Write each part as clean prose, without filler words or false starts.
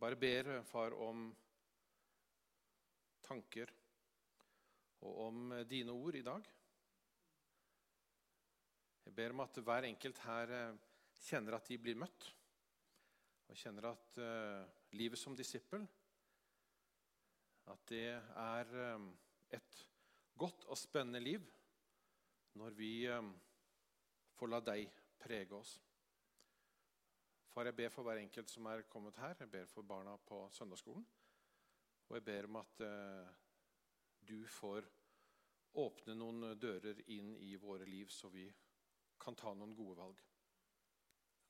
bare ber, far, om tanker og om dine ord i dag. Jeg ber om at hver enkelt her kjenner at de blir møtt, og kjenner at livet som disippel, at det et godt og spennende liv når vi får la deg prege oss. Far, jeg ber for hver enkelt som kommet her, jeg ber for barna på søndagsskolen, og jeg ber om at du får åpne noen dører inn i våre liv, så vi kan ta noen gode valg.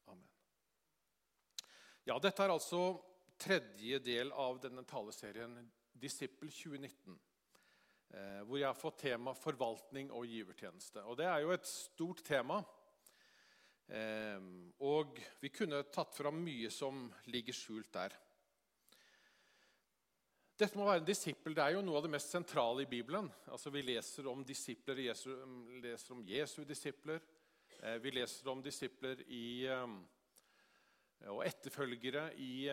Amen. Ja, dette altså tredje del av denne taleserien Disippel 2019, hvor jeg har fått tema forvaltning og givertjeneste. Og det jo et stort tema, og vi kunne tatt fram mye som ligger skjult der. Dette med å være en disippel, det jo noe av det mest sentrale i Bibelen. Altså, vi leser om disipler, leser om Jesu disipler, vi leser om disipler og etterfølgere i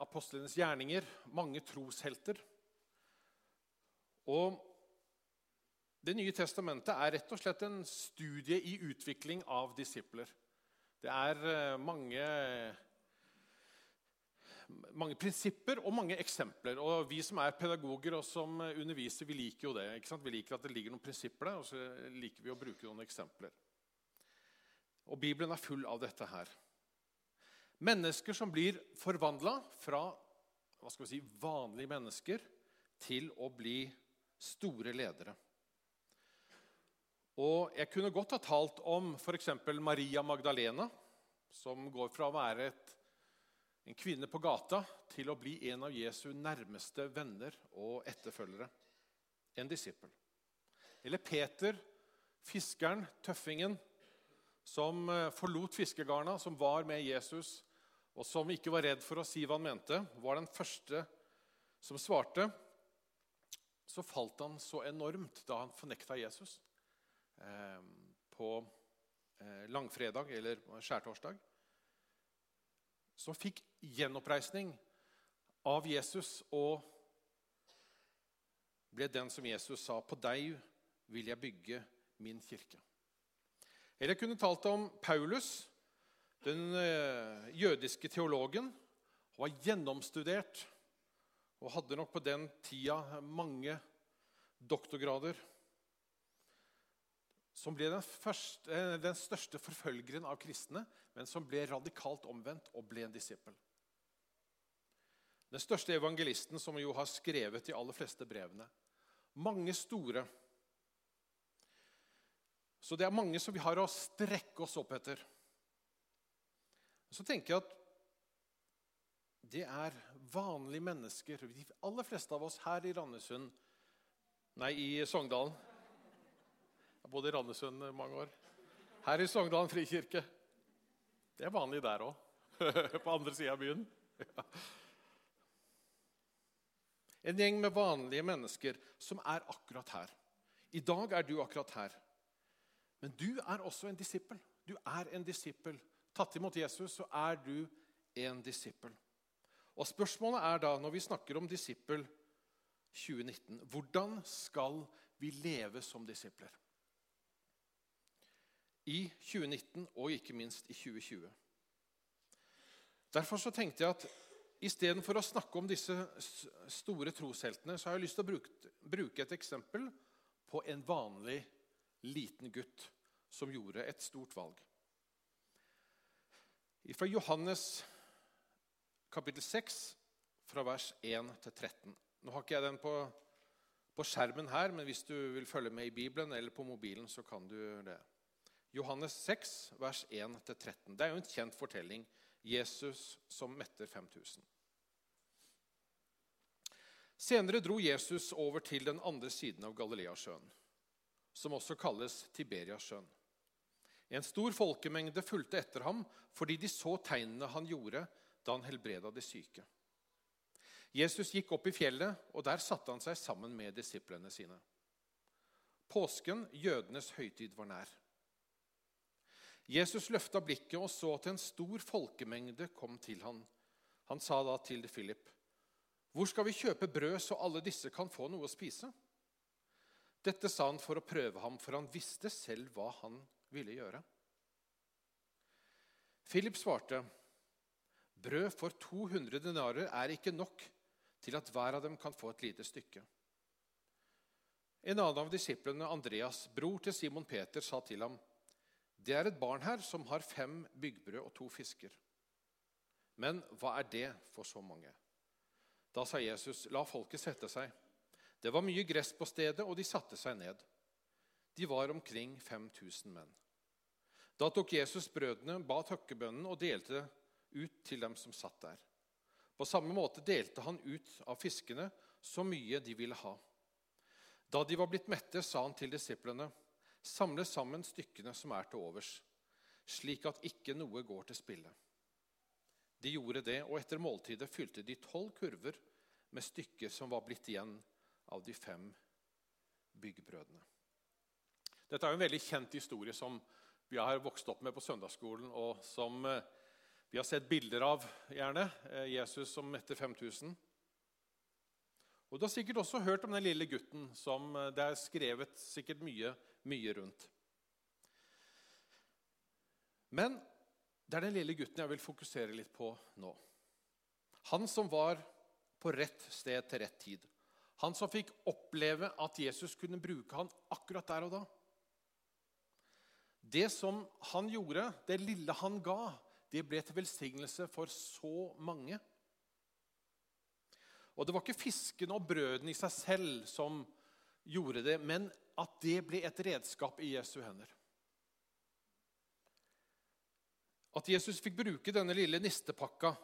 apostlenes gjerninger, mange troshelter. Og det nye testamentet rett og slett en studie i utvikling av disipler. Det mange prinsipper og mange eksempler, og vi som pedagoger og som underviser, vi liker jo det, ikke sant? Vi liker at det ligger noen prinsipper der, og så liker vi å bruke noen eksempler. Og Bibelen full av dette her. Mennesker som blir forvandlet fra, vanlige mennesker til å bli store ledere. Og jeg kunne godt ha talt om for eksempel Maria Magdalena, som går fra å være en kvinne på gata til å bli en av Jesu nærmeste venner og etterfølgere. En disippel. Eller Peter, fiskeren, tøffingen, som forlot fiskegarna, som var med Jesus, og som ikke var redd for å si hva han mente, var den første som svarte. Så falt han så enormt da han fornekta Jesus på langfredag eller skjærtorsdag. Som fikk gjenoppreisning av Jesus og ble den som Jesus sa, «På deg vil jeg bygge min kirke». Eller kunne talt om Paulus, den jødiske teologen. Han var gjennomstudert og hadde nok på den tida mange doktorgrader, som ble den største forfølgeren av kristne, men som ble radikalt omvendt og ble en disippel. Den største evangelisten som jo har skrevet de aller fleste brevene. Mange store. Så det mange som vi har å strekke oss opp etter. Så tenker jeg at det vanlige mennesker. De aller fleste av oss her i Randesund, i Sogndalen, jeg bodde i Randesund mange år. Her i Sogndalen Frikirke. Det vanlig der også. På andre siden av byen. En gjeng med vanlige mennesker som akkurat her. I dag du akkurat her. Men du også en disippel. Du en disippel. Tatt imot Jesus, så du en disippel. Og spørsmålet da, når vi snakker om disippel 2019, hvordan skal vi leve som disipler? I 2019 og ikke minst i 2020. Derfor så tenkte jeg at i stedet for å snakke om disse store trosheltene, så har jeg lyst til å bruke et eksempel på en vanlig liten gutt som gjorde et stort valg. Fra Johannes kapittel 6, fra vers 1-13. Nå har ikke jeg den på skjermen her, men hvis du vil følge med i Bibelen eller på mobilen, så kan du det. Johannes 6, vers 1-13. Det jo en kjent fortelling. Jesus som metter 5000. Senere dro Jesus over til den andre siden av Galileasjøen, som også kalles Tiberiasjøen. En stor folkemengde fulgte etter ham, fordi de så tegnene han gjorde da han helbreda de syke. Jesus gikk opp i fjellet, og der satte han seg sammen med disiplene sine. Påsken, jødenes høytid, var nær. Jesus løftet blikket og så at en stor folkemengde kom til han, Han sa da til Filip, «Hvor skal vi kjøpe brød så alle disse kan få noe å spise?» Dette sa han for å prøve ham, for han visste selv hva han ville gjøre. Filip svarte, «Brød for 200 denarer ikke nok til at hver av dem kan få et lite stykke.» En annen av disiplene, Andreas, bror til Simon Peter, sa til ham, «Det et barn her som har 5 byggbrød og 2 fisker. Men hva det for så mange?» Da sa Jesus, «La folket sette seg.» Det var mye gress på stedet, og de satte seg ned. De var omkring 5000 menn. Da tok Jesus brødene, ba takkebønnen og delte ut til dem som satt der. På samme måte delte han ut av fiskene så mye de ville ha. Da de var blitt mette, sa han til disiplene, «Samle sammen stykkene som til overs, slik at ikke noe går til spille.» De gjorde det, og etter måltidet fylte de 12 kurver med stykker som var blitt igjen av de 5 byggbrødene. Dette jo en veldig kjent historie som vi har vokst opp med på søndagsskolen, og som vi har sett bilder av gjerne, Jesus som metter 5000. Og du har sikkert også hørt om den lille gutten, som det skrevet sikkert mye rundt. Men det den lille gutten jeg vil fokusere litt på nå. Han som var på rett sted til rett tid. Han som fikk oppleve at Jesus kunne bruke han akkurat der og da. Det som han gjorde, det lille han ga, det ble til velsignelse for så mange. Og det var ikke fisken og brøden i seg selv som gjorde det, men at det ble et redskap i Jesu hender. At Jesus fikk bruke denne lille nistepakka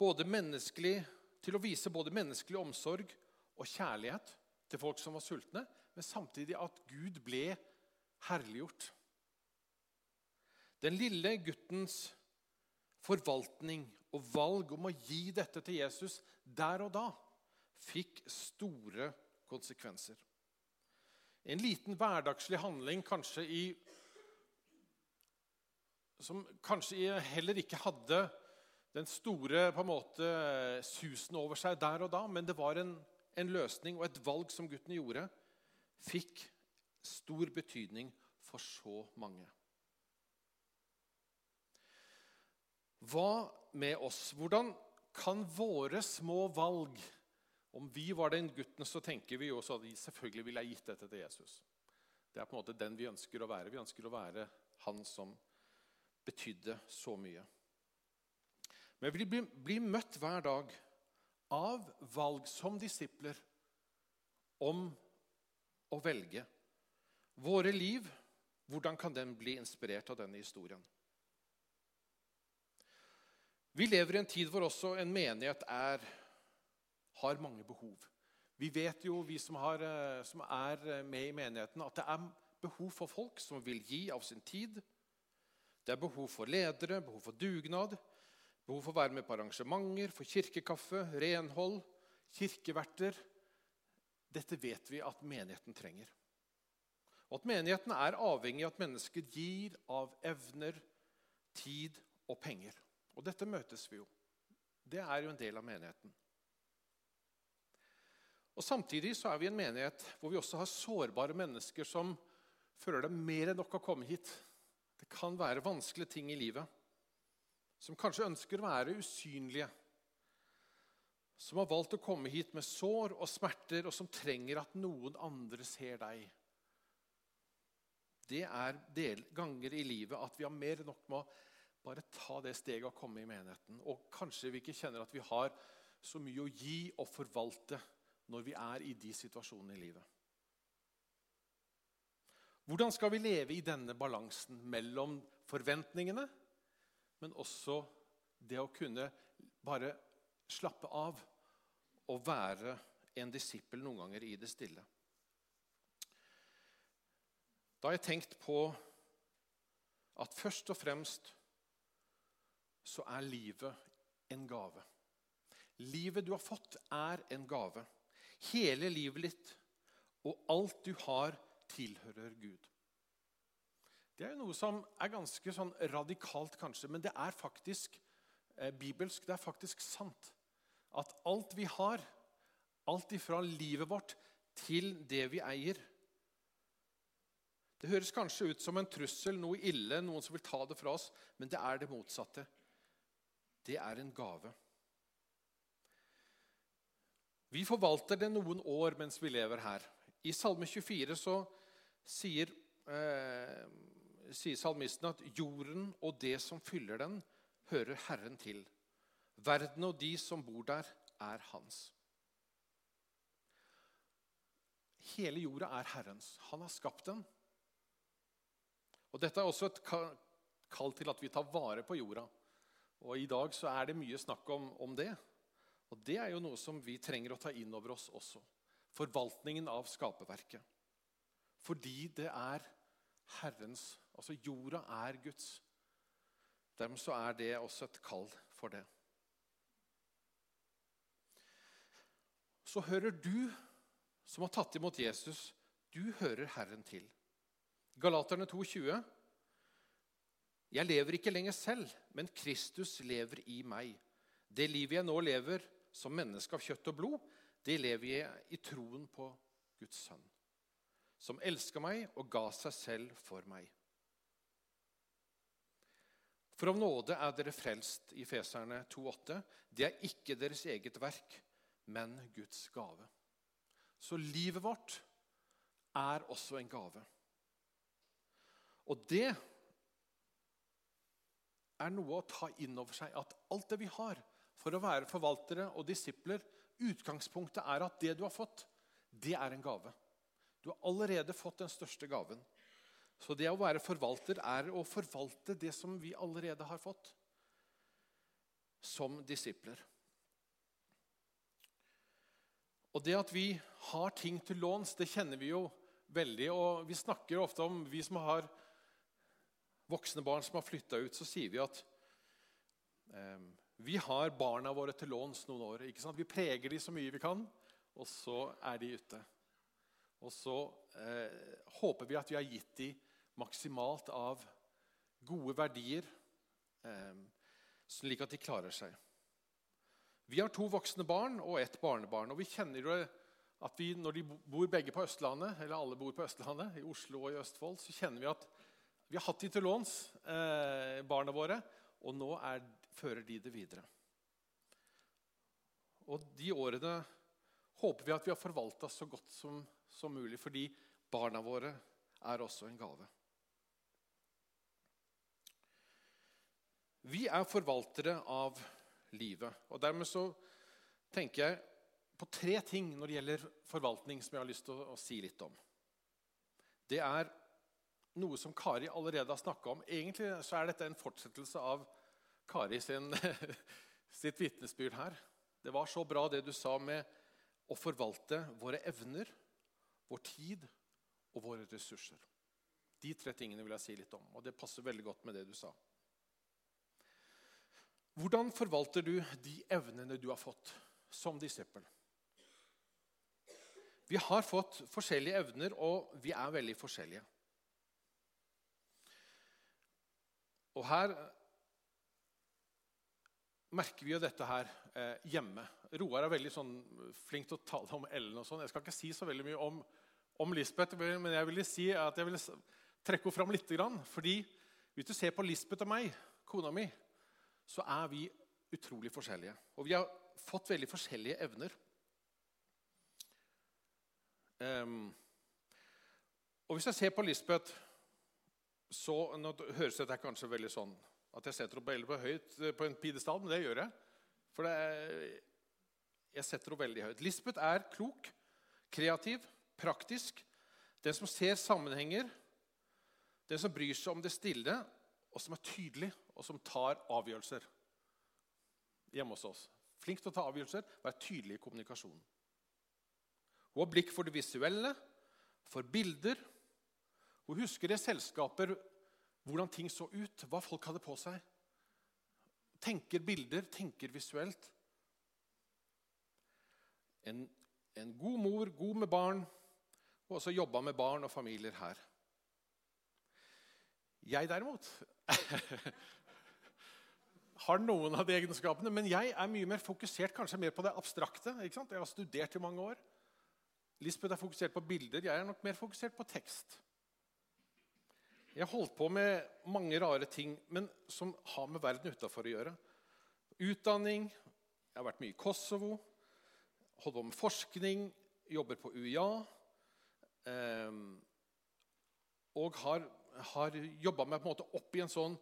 både menneskelig, til å vise både menneskelig omsorg og kjærlighet til folk som var sultne, men samtidig at Gud ble herliggjort. Den lille guttens forvaltning og valg om å gi dette til Jesus der og da fikk store konsekvenser. En liten hverdagslig handling som kanskje heller ikke hadde den store på en måte susen over seg der og da, men det var en løsning og et valg som guttene gjorde, fikk stor betydning for så mange. Hva med oss? Hvordan kan våre små valg, om vi var den gutten, så tenker vi jo også at selvfølgelig vil jeg gitt dette til Jesus. Det på en måte den vi ønsker å være. Vi ønsker å være han som betydde så mye. Men vi blir møtt hver dag av valg som disipler om å velge. Våre liv, hvordan kan den bli inspirert av denne historien? Vi lever i en tid hvor også en menighet har mange behov. Vi vet jo, vi som med i menigheten, at det behov for folk som vil gi av sin tid. Det behov for ledere, behov for dugnad, behov for å være med på arrangementer, for kirkekaffe, renhold, kirkeverter. Dette vet vi at menigheten trenger. Og at menigheten avhengig av at mennesker gir av evner, tid og penger. Og dette møtes vi jo. Det jo en del av menigheten. Og samtidig så vi en menighet hvor vi også har sårbare mennesker som føler det mer enn nok å komme hit. Det kan være vanskelige ting i livet, som kanskje ønsker å være usynlige, som har valgt å komme hit med sår og smerter, og som trenger at noen andre ser deg. Det ganger i livet at vi har mer enn nok med å bare ta det steget og komme i menigheten, og kanskje vi ikke kjenner at vi har så mye å gi og forvalte når vi i de situasjonene i livet. Hvordan skal vi leve i denne balansen mellom forventningene, men også det å kunne bare slappe av og være en disippel noen ganger i det stille? Da har jeg tenkt på at først og fremst så livet en gave. Livet du har fått en gave. Hele livet ditt og alt du har tilhører Gud. Det jo noe som ganske sånn radikalt kanskje, men det faktisk bibelsk, det faktisk sant. At alt vi har, alt ifra livet vårt til det vi eier. Det høres kanskje ut som en trussel, noe ille, noen som vil ta det fra oss, men det det motsatte. Det en gave. Vi forvalter det noen år mens vi lever her. I Salme 24 så sier salmisten at jorden og det som fyller den hører Herren til. Verden og de som bor der hans. Hele jorda Herrens. Han har skapt den. Og dette også et kall til at vi tar vare på jorda. Og i dag så det mye snakk om det. Og det jo noe som vi trenger å ta inn over oss også. Forvaltningen av skaperverket. Fordi det Herrens, altså jorda Guds. Dermed så det også et kall for det. Så hører du som har tatt imot Jesus, du hører Herren til. Galaterne 2:20. Jeg lever ikke lenger selv, men Kristus lever i meg. Det livet jeg nå lever som menneske av kjøtt og blod, det lever jeg i troen på Guds sønn, som elsker meg og ga seg selv for meg. For av nåde dere frelst i Efeserne 2:8. Det ikke deres eget verk, men Guds gave. Så livet vårt også en gave. Og det noe å ta inn over seg, at alt det vi har for å være forvaltere og disipler, utgangspunktet at det du har fått, det en gave. Du har allerede fått den største gaven. Så det å være forvalter å forvalte det som vi allerede har fått, som disipler. Og det at vi har ting til låns, det kjenner vi jo veldig, og vi snakker ofte om vi som har voksne barn som har flyttet ut, så sier vi at vi har barna våre til låns noen år, ikke sant? Vi preger de så mye vi kan, og så de ute. Og så håper vi at vi har gitt de maksimalt av gode verdier, slik at de klarer seg. Vi har 2 voksne barn og 1 barnebarn, og vi kjenner jo at vi, når de bor begge på Østlandet, eller alle bor på Østlandet, i Oslo og i Østfold, så kjenner vi at vi har hatt de til låns, barna våre, og nå fører de det videre. Og de årene håper vi at vi har forvaltet så godt som mulig, fordi barna våre også en gave. Vi forvaltere av livet. Og dermed så tenker jeg på 3 ting når det gjelder forvaltning som jeg har lyst til å si litt om. Det noe som Kari allerede har snakket om. Egentlig så dette en fortsettelse av Kari sitt vitnesbyrd her. Det var så bra det du sa med å forvalte våre evner, vår tid og våre ressurser. De 3 tingene vil jeg si litt om, og det passer veldig godt med det du sa. Hvordan forvalter du de evnene du har fått som disippel? Vi har fått forskjellige evner, og vi veldig forskjellige. Og her merker vi jo dette her hjemme. Roar veldig sånn flink til å tale om Ellen og sånn. Jeg skal ikke si så veldig mye om Lisbeth, men jeg ville si at jeg ville trekke henne fram litt, fordi hvis du ser på Lisbeth og meg, kona mi, så vi utrolig forskjellige. Og vi har fått veldig forskjellige evner. Og hvis jeg ser på Lisbeth, så nå høres det kanskje veldig sånn at jeg setter opp veldig på høyt på en pidestall, men det gjør jeg. For jeg setter opp veldig høyt. Lisbeth klok, kreativ, praktisk, den som ser sammenhenger, den som bryr seg om det stille, og som tydelig, og som tar avgjørelser hjemme hos oss. Flink til å ta avgjørelser, være tydelig i kommunikasjonen. Hun har blikk for det visuelle, for bilder. Hun husker det selskaper, hvordan ting så ut, hva folk hadde på seg. Tenker bilder, tenker visuelt. En god mor, god med barn, og også jobbet med barn og familier her. Jeg derimot har noen av de egenskapene, men jeg mye mer fokusert, kanskje mer på det abstrakte, ikke sant? Jeg har studert I mange år. Lisbeth fokusert på bilder, jeg nok mer fokusert på tekst. Jeg holdt på med mange rare ting, men som har med verden utenfor å gjøre. Utdanning, jeg har vært mye I Kosovo, holdt på med forskning, jobber på UIA, og har jobbet meg på en måte opp I en sånn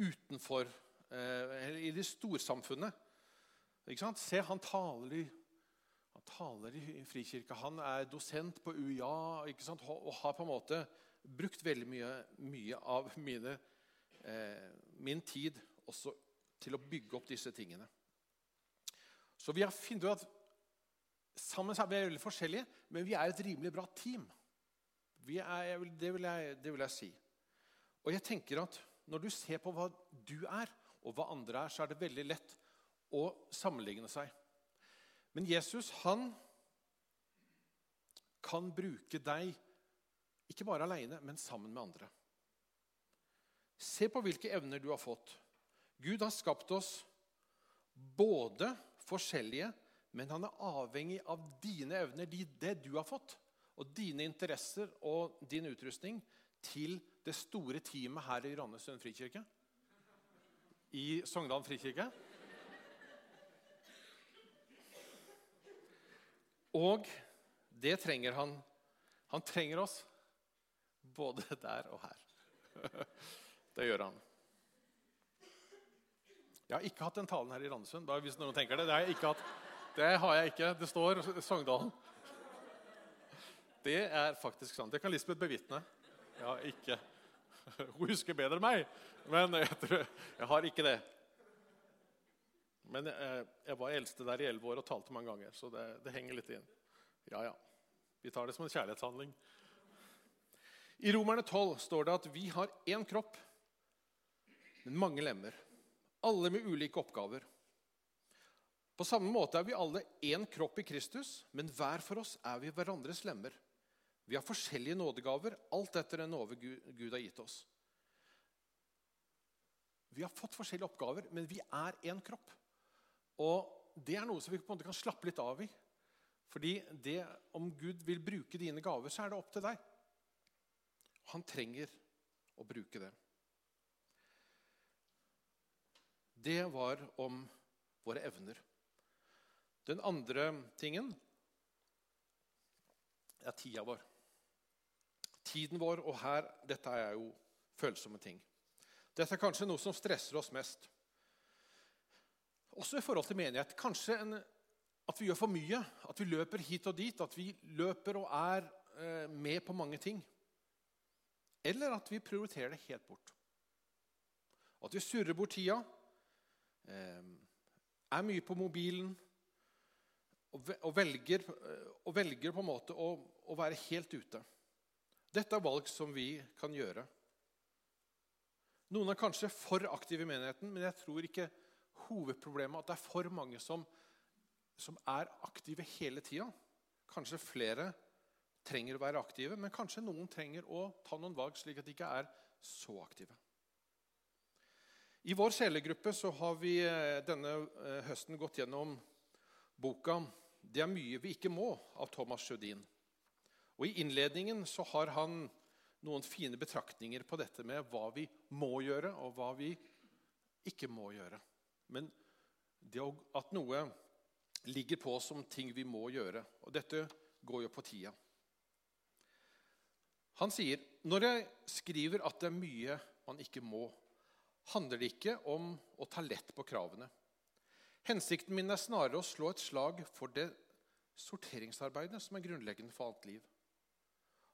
utenfor, I det storsamfunnet. Ikke sant? Se, han taler i frikirke, han dosent på UIA, ikke sant? Og har på en måte brukt veldig mye av min tid også til å bygge opp disse tingene. Så vi har funnet ut at sammen så vi veldig forskjellige, men vi et rimelig bra team. Det vil jeg si. Og jeg tenker at når du ser på hva du og hva andre så det veldig lett å sammenligne seg. Men Jesus, han kan bruke deg ikke bare alene, men sammen med andre. Se på hvilke evner du har fått. Gud har skapt oss både forskjellige, men han avhengig av dine evner, det du har fått, og dine interesser og din utrustning til det store teamet her I Rånnesøn Frikirke, I Sogndalen Frikirke. Og det trenger han. Han trenger oss både der og her. Det gjør han. Jeg har ikke hatt den talen her I Rånnesøn, bare hvis noen tenker det. Det har jeg ikke hatt. Det har jeg ikke. Det står Sogndalen. Det faktisk sant. Det kan Lisbeth bevittne. Jeg har ikke. Hun husker bedre enn meg, men jeg har ikke det. Men jeg var eldste der I 11 år og talte mange ganger, så det henger litt inn. Ja. Vi tar det som en kjærlighetshandling. I Romerne 12 står det at vi har en kropp, men mange lemmer. Alle med ulike oppgaver. På samme måte vi alle en kropp I Kristus, men hver for oss vi hverandres lemmer. Vi har forskjellige nådegaver, alt etter den nåde Gud har gitt oss. Vi har fått forskjellige oppgaver, men vi en kropp. Og det noe som vi på en måte kan slappe litt av I. Fordi det, om Gud vil bruke dine gaver, så det opp til deg. Han trenger å bruke det. Det var om våre evner. Den andre tingen tida vår. Tiden vår, og her, dette jo følsomme ting. Dette kanskje noe som stresser oss mest. Også I forhold til menighet. Kanskje at vi gjør for mye, at vi løper hit og dit, at vi løper og med på mange ting. Eller at vi prioriterer det helt bort. At vi surrer bort tida, mye på mobilen, og velger på en måte å være helt ute. Dette valg som vi kan gjøre. Noen kanskje for aktive I menigheten, men jeg tror ikke hovedproblemet at det for mange som aktive hele tiden. Kanskje flere trenger å være aktive, men kanskje noen trenger å ta noen valg slik at de ikke så aktive. I vår selegruppe så har vi denne høsten gått gjennom boka «Det mye vi ikke må» av Thomas Sjødin. Og I innledningen så har han noen fine betraktninger på dette med hva vi må gjøre og hva vi ikke må gjøre. Men det at noe ligger på som ting vi må gjøre, og dette går jo på tida. Han sier, når jeg skriver at det mye man ikke må, handler det ikke om å ta lett på kravene. Hensikten min snarere å slå et slag for det sorteringsarbeidet som grunnleggende for alt liv.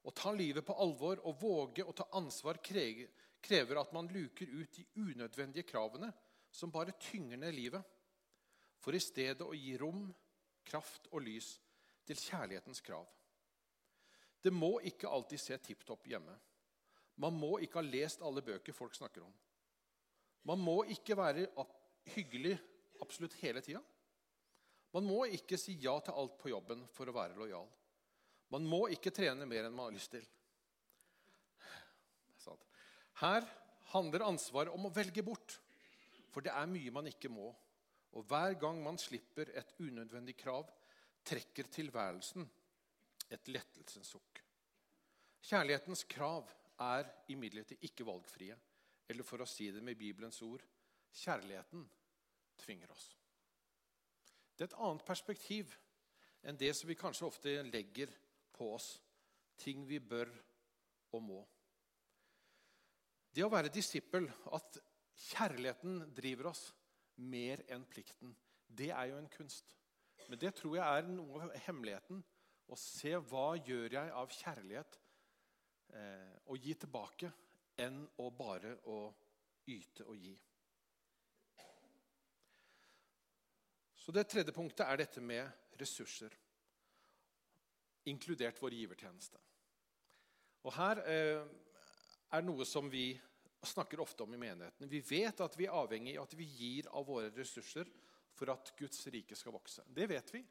Å ta livet på alvor og våge å ta ansvar krever at man luker ut de unødvendige kravene som bare tynger ned livet, for I stedet å gi rom, kraft og lys til kjærlighetens krav. Det må ikke alltid se tipptopp hjemme. Man må ikke ha lest alle bøker folk snakker om. Man må ikke være hyggelig absolutt hele tiden. Man må ikke si ja til alt på jobben for å være lojal. Man må ikke trene mer enn man har lyst til. Her handler ansvaret om å velge bort. For det mye man ikke må. Og hver gang man slipper et unødvendig krav, trekker tilværelsen et lettelsens sukk. Kjærlighetens krav imidlertid ikke valgfrie, eller for å si det med Bibelens ord, kjærligheten tvinger oss. Det et annet perspektiv enn det som vi kanskje ofte legger på oss, ting vi bør og må. Det å være disippel, at kjærligheten driver oss mer enn plikten, det jo en kunst. Men det tror jeg noe av hemmeligheten, å se hva gjør jeg av kjærlighet og gi tilbake, enn å bare å yte og gi. Så det tredje punktet dette med ressurser, inkludert vår givertjeneste. Og her noe som vi snakker ofte om i menigheten. Vi vet at vi avhengig av at vi gir av våre ressurser for at Guds rike skal vokse. Det vet vi,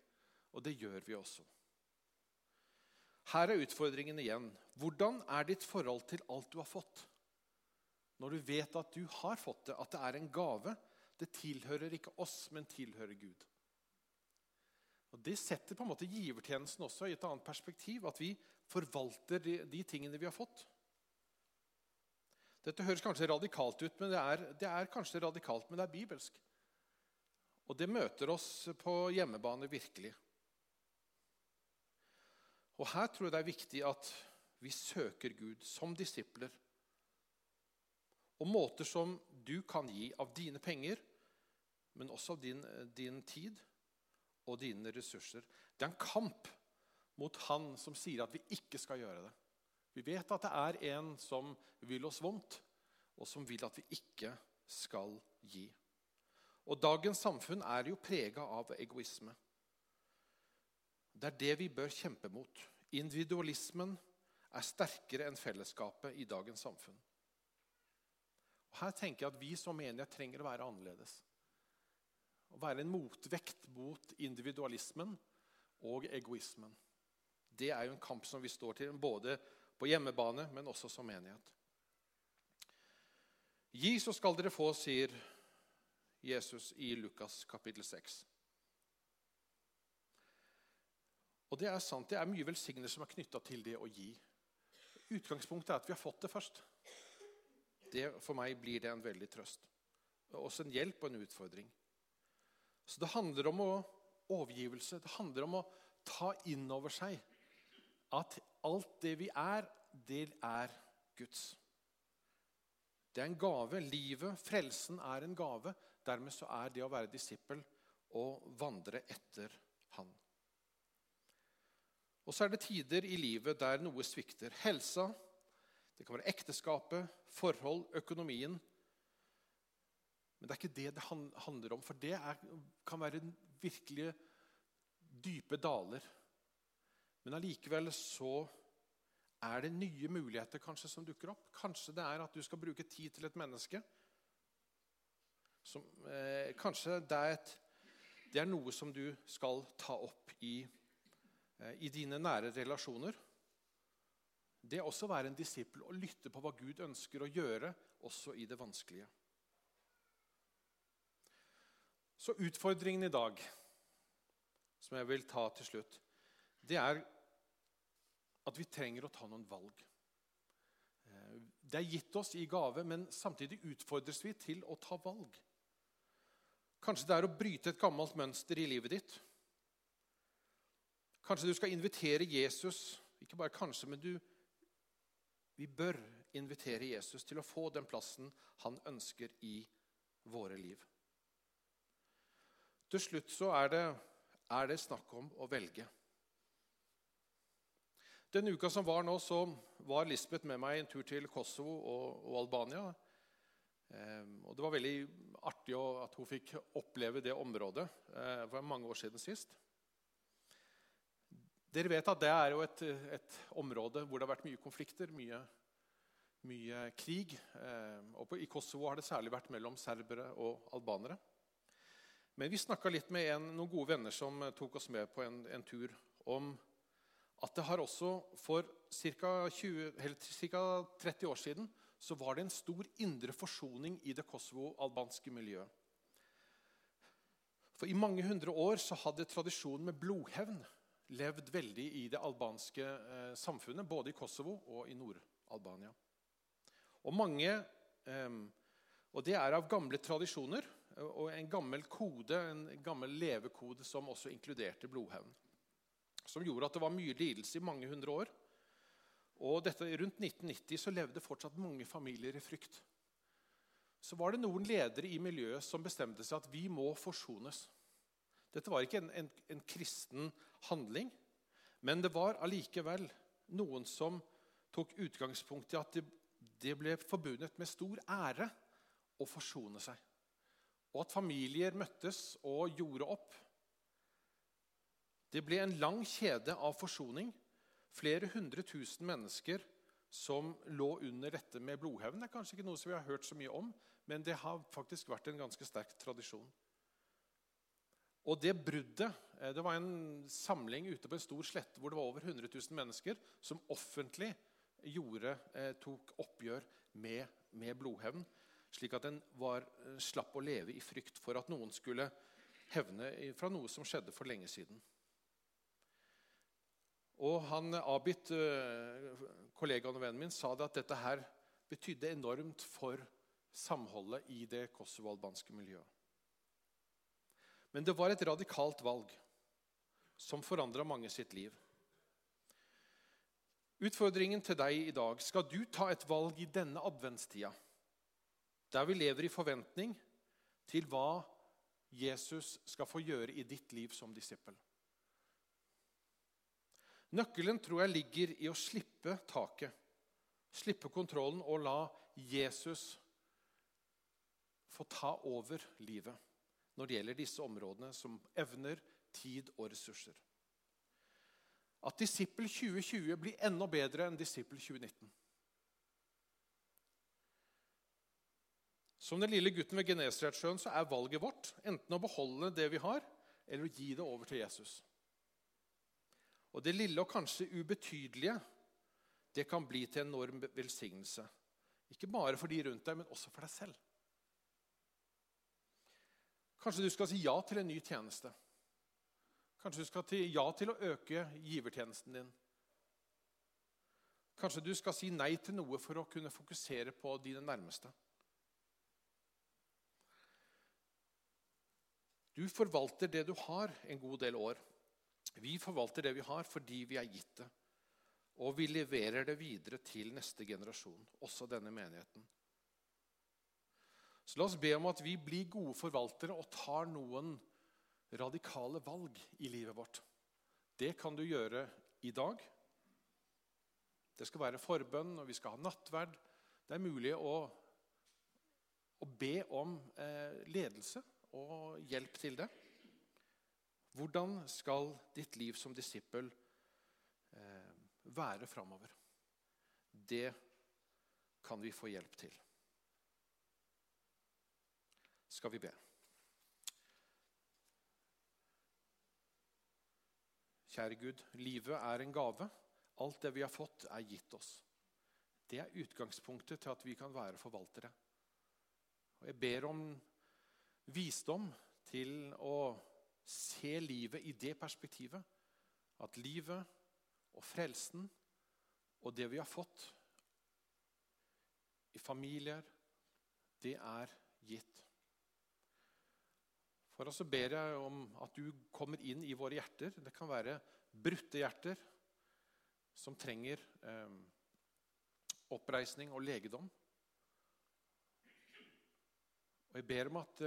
og det gjør vi også. Her utfordringen igjen. Hvordan ditt forhold til alt du har fått? Når du vet at du har fått det, at det en gave, det tilhører ikke oss, men tilhører Gud. Og det setter på en måte givertjenesten også I et annet perspektiv, at vi forvalter de tingene vi har fått. Dette høres kanskje radikalt ut, men det kanskje radikalt, men det bibelsk. Og det møter oss på hjemmebane virkelig. Og her tror jeg det viktig at vi søker Gud som disipler. Og måter som du kan gi av dine penger, men også av din tid og dine ressurser. Det en kamp mot han som sier at vi ikke skal gjøre det. Vi vet at det en som vil oss vondt, og som vil at vi ikke skal gi. Og dagens samfunn jo preget av egoisme. Det det vi bør kjempe mot. Individualismen sterkere enn fellesskapet I dagens samfunn. Og her tenker jeg at vi som menighet trenger å være annerledes. Å være en motvekt mot individualismen og egoismen. Det jo en kamp som vi står til, både på hjemmebane, men også som menighet. Gi, så skal dere få, sier Jesus I Lukas kapittel 6. Og det sant, det mye velsignelse som knyttet til det å gi. Utgangspunktet at vi har fått det først. Det, for meg blir det en veldig trøst. Også en hjelp og en utfordring. Så det handler om overgivelse, det handler om å ta inn over seg at alt det vi det Guds. Det en gave, livet, frelsen en gave, dermed så det å være disippel og vandre etter han. Og så det tider I livet der noe svikter. Helsa, det kan være ekteskapet, forhold, økonomien. Men det ikke det det handler om, for det kan være virkelig dype daler. Men allikevel så det nye muligheter kanskje som dukker opp. Kanskje det at du skal bruke tid til et menneske. Som, kanskje det det noe som du skal ta opp I dine nære relasjoner. Det også være en disippel og lytte på hva Gud ønsker å gjøre, også I det vanskelige. Så utfordringen I dag, som jeg vil ta til slutt, det at vi trenger å ta noen valg. Det gitt oss I gave, men samtidig utfordres vi til å ta valg. Kanskje det å bryte et gammelt mønster I livet ditt. Kanskje du skal invitere Jesus, ikke bare kanskje, men vi bør invitere Jesus til å få den plassen han ønsker I våre liv. Til slutt så det snakk om å velge. Den uka som var nå, så var Lisbeth med meg en tur til Kosovo og Albania. Og det var veldig artig at hun fikk oppleve det området. Det var mange år siden sist. Dere vet at det jo et område hvor det har vært mye konflikter, mye krig. Og I Kosovo har det særlig vært mellom serbere og albanere. Men vi snakket litt med noen gode venner som tok oss med på en tur om at det har også for cirka 30 år siden så var det en stor indre forsoning I det kosovo-albanske miljøet. For I mange hundre år så hadde tradisjonen med blodhevn levd veldig I det albanske samfunnet, både I Kosovo og I Nord-Albania. Og det av gamle tradisjoner, og en gammel kode, en gammel levekode som også inkluderte blodhevn, som gjorde at det var mye lidelse I mange hundre år. Og dette, rundt 1990 så levde fortsatt mange familier I frykt. Så var det noen ledere I miljøet som bestemte seg at vi må forsones. Dette var ikke en kristen handling, men det var allikevel noen som tok utgangspunkt I at det ble forbundet med stor ære å forsone seg. Og at familier møttes og gjorde opp. Det ble en lang kjede av forsoning. Flere 100 000 mennesker som lå under dette med blodhevn. Det kanskje ikke noe som vi har hørt så mye om, men det har faktisk vært en ganske sterk tradisjon. Og det bruddet, det var en samling ute på en stor slette hvor det var over 100 000 mennesker som offentlig tok oppgjør med blodhevn, slik at den slapp å leve I frykt for at noen skulle hevne fra noe som skjedde for lenge siden. Og Abid, kollegaen og vennen min, sa det at dette her betydde enormt for samholdet I det kosovo-albanske miljøet. Men det var et radikalt valg som forandret mange sitt liv. Utfordringen til deg I dag, skal du ta et valg I denne adventstida, der vi lever I forventning til hva Jesus skal få gjøre I ditt liv som disippel. Nøkkelen tror jeg ligger I å slippe taket, slippe kontrollen og la Jesus få ta over livet når det gjelder disse områdene som evner, tid og ressurser. At Disippel 2020 blir enda bedre enn Disippel 2019. Som den lille gutten ved Genesertsjøen så valget vårt enten å beholde det vi har eller å gi det over til Jesus. Og det lille og kanskje ubetydelige, det kan bli til enorm velsignelse. Ikke bare for de rundt deg, men også for deg selv. Kanskje du skal si ja til en ny tjeneste. Kanskje du skal si ja til å øke givertjenesten din. Kanskje du skal si nei til noe for å kunne fokusere på dine nærmeste. Du forvalter det du har en god del år. Vi forvalter det vi har fordi vi gitt det, og vi leverer det videre til neste generasjon, også denne menigheten. Så la oss be om at vi blir gode forvaltere og tar noen radikale valg I livet vårt. Det kan du gjøre I dag. Det skal være forbønn, og vi skal ha nattverd. Det mulig å be om ledelse og hjelp til det. Hvordan skal ditt liv som disippel være fremover? Det kan vi få hjelp til. Skal vi be. Kjære Gud, livet en gave. Alt det vi har fått gitt oss. Det utgangspunktet til at vi kan være forvaltere. Og jeg ber om visdom til å se livet I det perspektivet, at livet og frelsen og det vi har fått I familier, det gitt. For oss så ber jeg om at du kommer inn I våre hjerter. Det kan være brutte hjerter som trenger oppreisning og legedom. Og jeg ber om at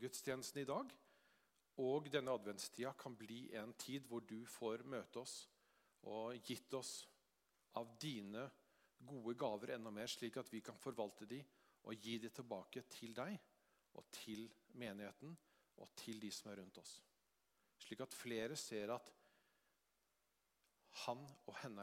gudstjenesten I dag og denne adventstida kan bli en tid hvor du får møte oss og gitt oss av dine gode gaver enda mer, slik at vi kan forvalte de og gi de tilbake til deg og til menigheten og til de som rundt oss. Slik at flere ser at han og henne